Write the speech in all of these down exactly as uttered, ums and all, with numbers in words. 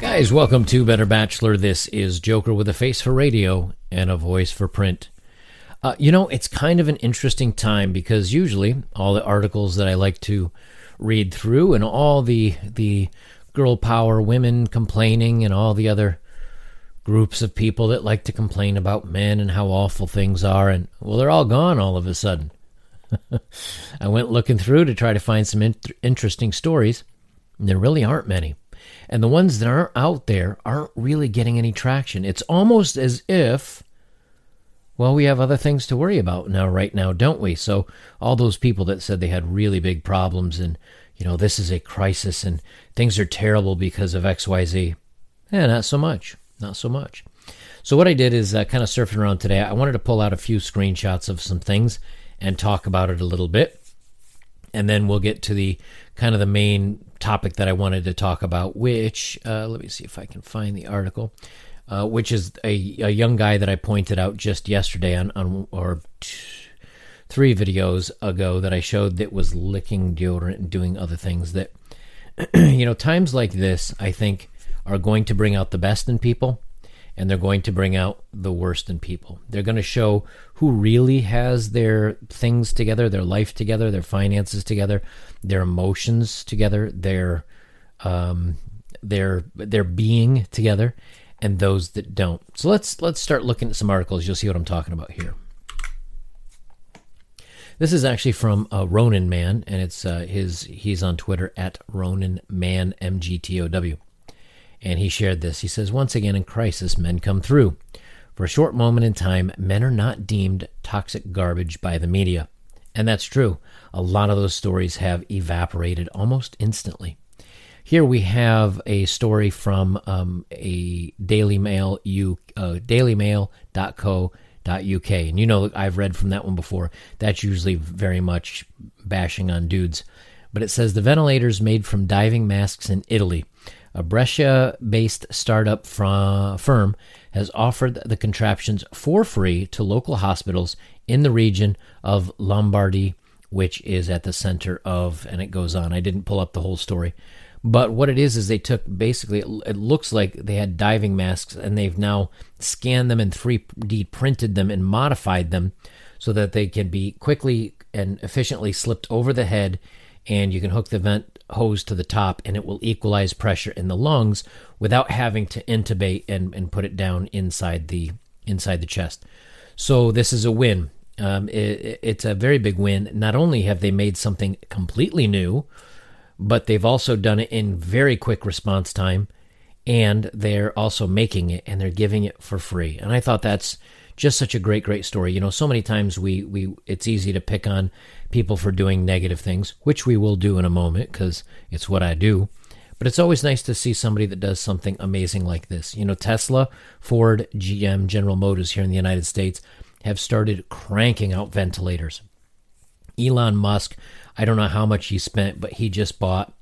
Guys, welcome to Better Bachelor. This is Joker with a face for radio and a voice for print. Uh, you know, it's kind of an interesting time because usually all the articles that I like to read through and all the the girl power women complaining and all the other groups of people that like to complain about men and how awful things are, and well, they're all gone all of a sudden. I went looking through to try to find some in- interesting stories, and there really aren't many. And the ones that aren't out there aren't really getting any traction. It's almost as if, well, we have other things to worry about now, right now, don't we? So all those people that said they had really big problems and, you know, this is a crisis and things are terrible because of X Y Z. Eh, not so much. Not so much. So what I did is uh, kind of surfing around today. I wanted to pull out a few screenshots of some things and talk about it a little bit. And then we'll get to the kind of the main topic that I wanted to talk about, which, uh, let me see if I can find the article, uh, which is a, a young guy that I pointed out just yesterday on, on or t- three videos ago that I showed that was licking deodorant and doing other things that, you know, times like this, I think, are going to bring out the best in people. And they're going to bring out the worst in people. They're going to show who really has their things together, their life together, their finances together, their emotions together, their um, their their being together, and those that don't. So let's let's start looking at some articles. You'll see what I'm talking about here. This is actually from uh, Ronin Man, and it's uh, his. He's on Twitter at Ronin Man M G T O W. And he shared this. He says, once again, in crisis, men come through. For a short moment in time, men are not deemed toxic garbage by the media. And that's true. A lot of those stories have evaporated almost instantly. Here we have a story from um, a Daily Mail, you, uh, Daily Mail dot co dot U K. And you know, I've read from that one before. That's usually very much bashing on dudes. But it says, the ventilators made from diving masks in Italy. A Brescia-based startup firm has offered the contraptions for free to local hospitals in the region of Lombardy, which is at the center of, and it goes on. I didn't pull up the whole story. But what it is is they took, basically, it looks like they had diving masks, and they've now scanned them and three D printed them and modified them so that they can be quickly and efficiently slipped over the head, and you can hook the vent hose to the top and it will equalize pressure in the lungs without having to intubate and, and put it down inside the inside the chest. So this is a win. Um, it, it's a very big win. Not only have they made something completely new, but they've also done it in very quick response time, and they're also making it and they're giving it for free. And I thought that's just such a great, great story. You know, so many times we, we it's easy to pick on people for doing negative things, which we will do in a moment because it's what I do. But it's always nice to see somebody that does something amazing like this. You know, Tesla, Ford, G M, General Motors here in the United States have started cranking out ventilators. Elon Musk, I don't know how much he spent, but he just bought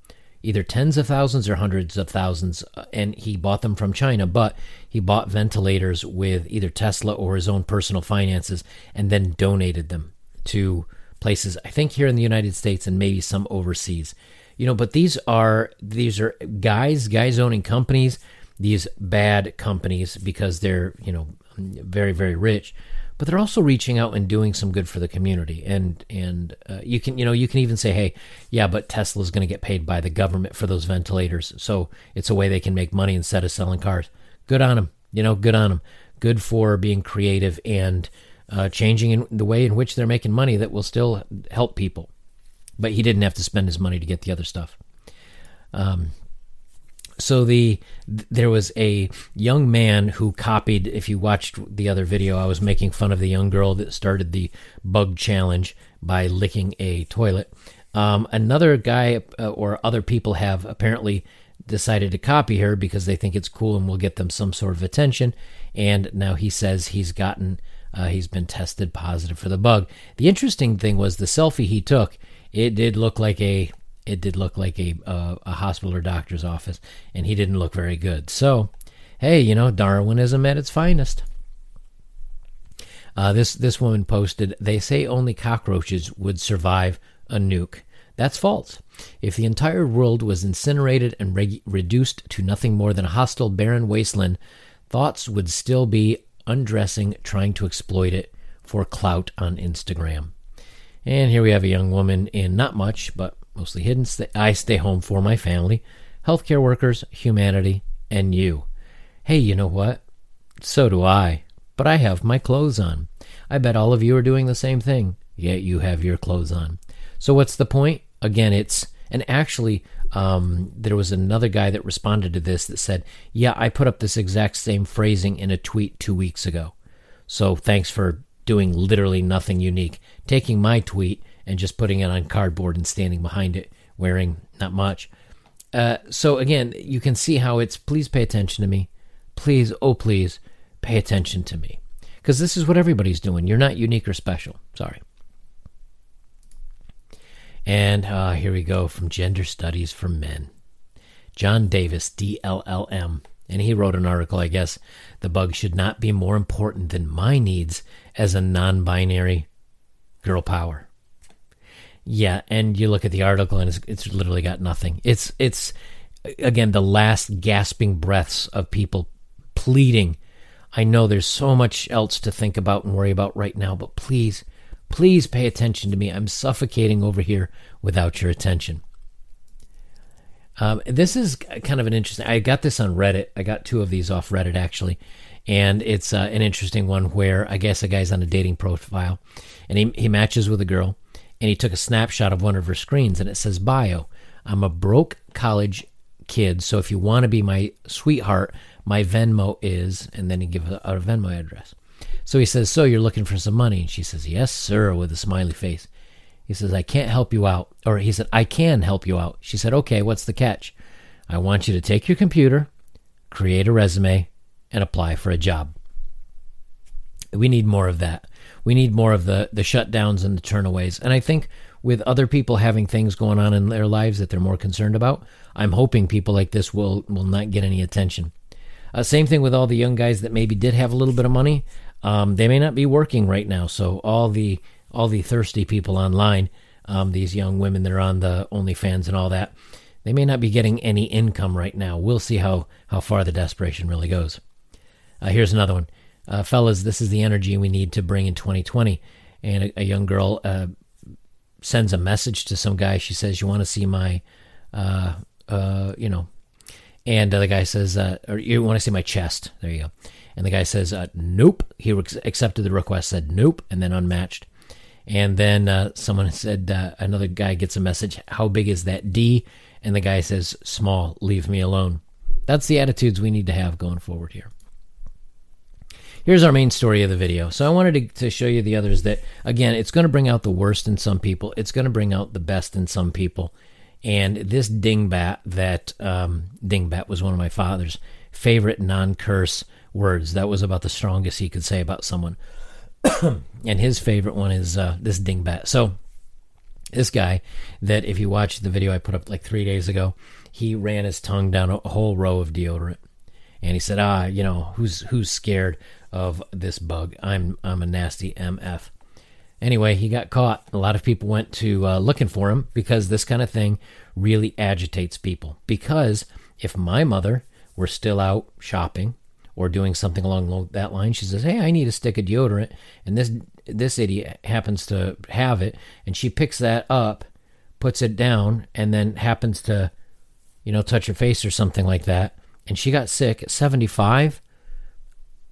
either tens of thousands or hundreds of thousands, and he bought them from China, but he bought ventilators with either Tesla or his own personal finances and then donated them to places, I think here in the United States and maybe some overseas. You know, but these are these are guys, guys owning companies, these bad companies because they're, you know, very, very rich, but they're also reaching out and doing some good for the community. And and uh, you can, you know, you can even say, hey, yeah, but Tesla's going to get paid by the government for those ventilators. So it's a way they can make money instead of selling cars. Good on them. You know, good on them. Good for being creative and uh, changing in the way in which they're making money that will still help people. But he didn't have to spend his money to get the other stuff. Um. So the there was a young man who copied, if you watched the other video, I was making fun of the young girl that started the bug challenge by licking a toilet. Um, another guy uh, or other people have apparently decided to copy her because they think it's cool and will get them some sort of attention. And now he says he's gotten, uh, he's been tested positive for the bug. The interesting thing was the selfie he took, it did look like a... It did look like a uh, a hospital or doctor's office, and he didn't look very good. So, hey, you know, Darwinism at its finest. Uh, this this woman posted, they say only cockroaches would survive a nuke. That's false. If the entire world was incinerated and re- reduced to nothing more than a hostile, barren wasteland, thoughts would still be undressing, trying to exploit it for clout on Instagram. And here we have a young woman in not much, but mostly hidden. St- I stay home for my family, healthcare workers, humanity, and you. Hey, you know what? So do I, but I have my clothes on. I bet all of you are doing the same thing, yet you have your clothes on. So what's the point? Again, it's, and actually, um, there was another guy that responded to this that said, yeah, I put up this exact same phrasing in a tweet two weeks ago. So thanks for doing literally nothing unique, taking my tweet and just putting it on cardboard and standing behind it, wearing not much. Uh, so again, you can see how it's, please pay attention to me. Please, oh please, pay attention to me. Because this is what everybody's doing. You're not unique or special. Sorry. And uh, here we go from Gender Studies for Men. John Davis, D L L M. And he wrote an article, I guess, the bug should not be more important than my needs as a non-binary girl power. Yeah, and you look at the article and it's, it's literally got nothing. It's, it's again, the last gasping breaths of people pleading. I know there's so much else to think about and worry about right now, but please, please pay attention to me. I'm suffocating over here without your attention. Um, this is kind of an interesting... I got this on Reddit. I got two of these off Reddit, actually. And it's uh, an interesting one where I guess a guy's on a dating profile, and he, he matches with a girl, and he took a snapshot of one of her screens, and it says, bio, I'm a broke college kid, so if you want to be my sweetheart, my Venmo is... And then he gives out a Venmo address. So he says, so you're looking for some money? And she says, yes, sir, with a smiley face. He says, I can't help you out. Or he said, I can help you out. She said, okay, what's the catch? I want you to take your computer, create a resume, and apply for a job. We need more of that. We need more of the, the shutdowns and the turnaways. And I think with other people having things going on in their lives that they're more concerned about, I'm hoping people like this will, will not get any attention. Uh, same thing with all the young guys that maybe did have a little bit of money. Um, they may not be working right now, so all the all the thirsty people online, um, these young women that are on the OnlyFans and all that, they may not be getting any income right now. We'll see how, how far the desperation really goes. Uh, here's another one. Uh, fellas, this is the energy we need to bring in twenty twenty. And a, a young girl uh, sends a message to some guy. She says, you want to see my, uh, uh, you know, and the guy says, uh, or you want to see my chest? There you go. And the guy says, uh, nope. He re- accepted the request, said nope, and then unmatched. And then uh, someone said, uh, another guy gets a message, how big is that D? And the guy says, small, leave me alone. That's the attitudes we need to have going forward here. Here's our main story of the video. So I wanted to, to show you the others that, again, it's going to bring out the worst in some people. It's going to bring out the best in some people. And this dingbat that, um, dingbat was one of my father's favorite non-curse words. That was about the strongest he could say about someone. And his favorite one is uh, this dingbat. So this guy that, if you watch the video I put up like three days ago, he ran his tongue down a whole row of deodorant. And he said, ah, you know, who's who's scared of this bug? I'm I'm a nasty M F. Anyway, he got caught. A lot of people went to uh, looking for him because this kind of thing really agitates people. Because if my mother were still out shopping or doing something along that line, she says, hey, I need a stick of deodorant, and this this idiot happens to have it, and she picks that up, puts it down, and then happens to, you know, touch her face or something like that, and she got sick at seventy-five,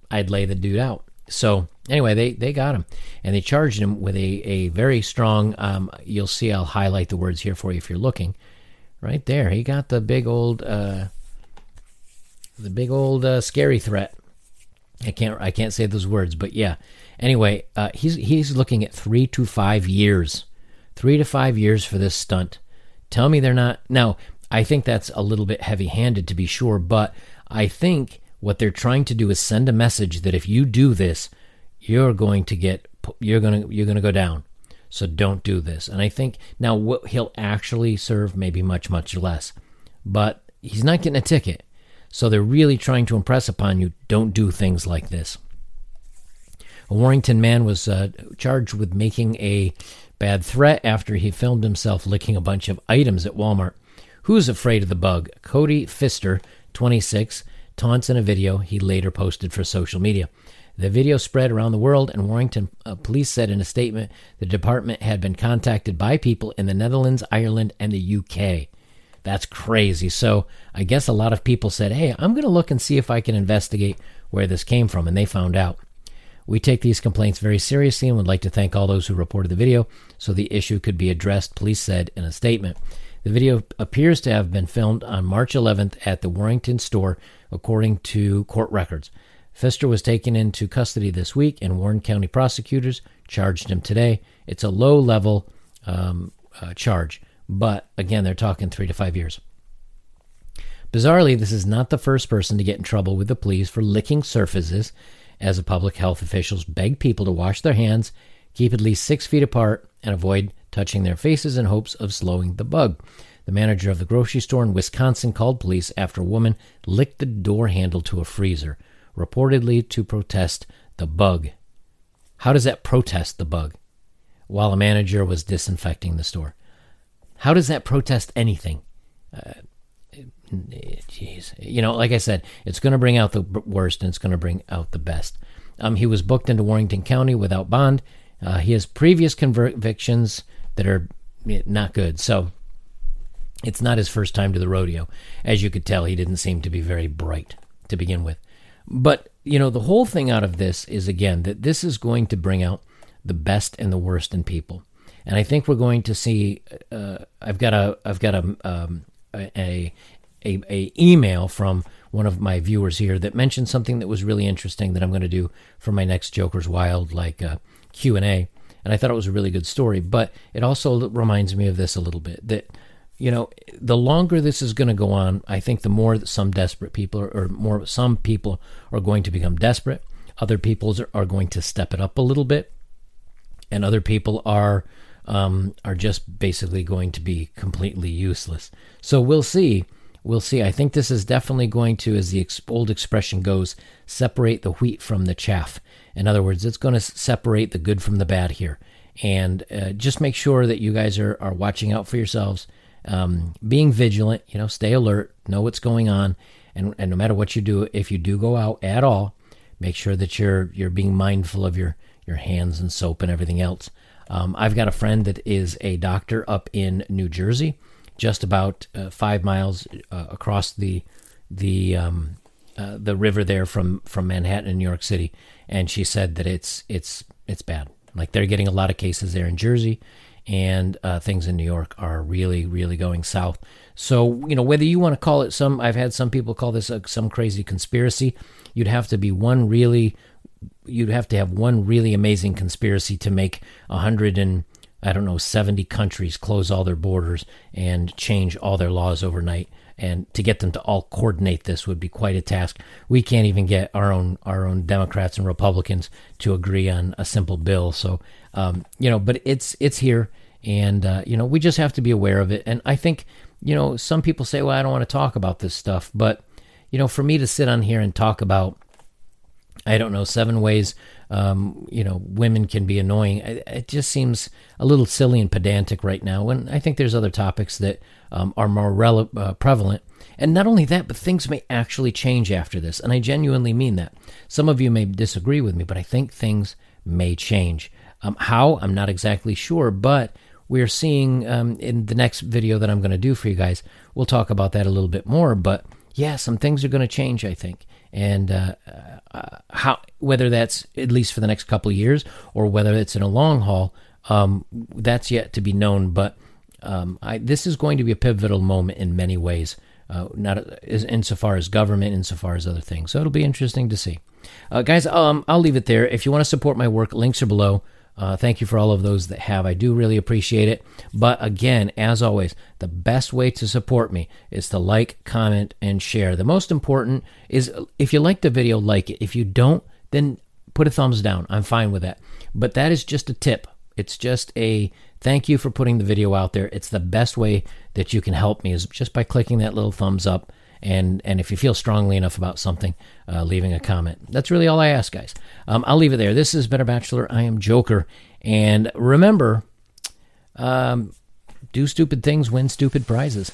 I'd lay the dude out. So anyway, they, they got him, and they charged him with a, a very strong, um, you'll see I'll highlight the words here for you if you're looking. Right there, he got the big old... Uh, The big old uh, scary threat. I can't I can't say those words, but yeah. Anyway, uh, he's he's looking at three to five years, three to five years for this stunt. Tell me they're not. Now, I think that's a little bit heavy-handed to be sure, but I think what they're trying to do is send a message that if you do this, you're going to get you're gonna you're gonna go down. So don't do this. And I think now what he'll actually serve maybe much much less, but he's not getting a ticket. So they're really trying to impress upon you, don't do things like this. A Warrington man was uh, charged with making a bad threat after he filmed himself licking a bunch of items at Walmart. Who's afraid of the bug? Cody Pfister, twenty-six, taunts in a video he later posted for social media. The video spread around the world, and Warrington uh, police said in a statement the department had been contacted by people in the Netherlands, Ireland, and the U K. That's crazy. So I guess a lot of people said, hey, I'm going to look and see if I can investigate where this came from, and they found out. We take these complaints very seriously and would like to thank all those who reported the video so the issue could be addressed, police said in a statement. The video appears to have been filmed on March eleventh at the Warrington store, according to court records. Pfister was taken into custody this week, and Warren County prosecutors charged him today. It's a low-level um, uh, charge, but again, they're talking three to five years. Bizarrely, this is not the first person to get in trouble with the police for licking surfaces, as public health officials beg people to wash their hands, keep at least six feet apart, and avoid touching their faces in hopes of slowing the bug. The manager of the grocery store in Wisconsin called police after a woman licked the door handle to a freezer, reportedly to protest the bug. How does that protest the bug? While a manager was disinfecting the store. How does that protest anything? Uh, geez. You know, like I said, it's going to bring out the worst and it's going to bring out the best. Um, he was booked into Warrington County without bond. Uh, he has previous convictions that are not good. So it's not his first time to the rodeo. As you could tell, he didn't seem to be very bright to begin with. But, you know, the whole thing out of this is, again, that this is going to bring out the best and the worst in people. And I think we're going to see, uh, I've got a, I've got a, um, a, a, a email from one of my viewers here that mentioned something that was really interesting that I'm going to do for my next Joker's Wild, like uh, Q and A. And I thought it was a really good story, but it also reminds me of this a little bit, that, you know, the longer this is going to go on, I think the more that some desperate people are, or more some people are going to become desperate. Other people are going to step it up a little bit, and other people are um, are just basically going to be completely useless. So we'll see. We'll see. I think this is definitely going to, as the old expression goes, separate the wheat from the chaff. In other words, it's going to separate the good from the bad here. And uh, just make sure that you guys are, are watching out for yourselves. Um, being vigilant, you know, stay alert, know what's going on. And, and no matter what you do, if you do go out at all, make sure that you're, you're being mindful of your, your hands and soap and everything else. Um, I've got a friend that is a doctor up in New Jersey, just about uh, five miles uh, across the, the, um, uh, the river there from, from Manhattan in New York City. And she said that it's, it's, it's bad. Like, they're getting a lot of cases there in Jersey. And uh, things in New York are really, really going south. So, you know, whether you want to call it some, I've had some people call this a, some crazy conspiracy. You'd have to be one really, you'd have to have one really amazing conspiracy to make a hundred and, I don't know, seventy countries close all their borders and change all their laws overnight. And to get them to all coordinate this would be quite a task. We can't even get our own our own Democrats and Republicans to agree on a simple bill. So, um, you know, but it's it's here, and uh, you know, we just have to be aware of it. And I think, you know, some people say, well, I don't want to talk about this stuff, but you know, for me to sit on here and talk about, I don't know, seven ways, um, you know, women can be annoying. It, it just seems a little silly and pedantic right now. And I think there's other topics that um, are more rele- uh, prevalent. And not only that, but things may actually change after this. And I genuinely mean that. Some of you may disagree with me, but I think things may change. Um, how? I'm not exactly sure, but we're seeing um, in the next video that I'm going to do for you guys, we'll talk about that a little bit more. But yeah, some things are going to change, I think. And uh, uh, how, whether that's at least for the next couple of years or whether it's in a long haul, um, that's yet to be known. But um, I, this is going to be a pivotal moment in many ways, uh, not as, insofar as government, insofar as other things. So it'll be interesting to see. Uh, guys, um, I'll leave it there. If you want to support my work, links are below. Uh, thank you for all of those that have. I do really appreciate it. But again, as always, the best way to support me is to like, comment, and share. The most important is if you like the video, like it. If you don't, then put a thumbs down. I'm fine with that. But that is just a tip. It's just a thank you for putting the video out there. It's the best way that you can help me is just by clicking that little thumbs up. And and if you feel strongly enough about something, uh, leaving a comment. That's really all I ask, guys. Um, I'll leave it there. This is Better Bachelor. I am Joker. And remember, um, do stupid things, win stupid prizes.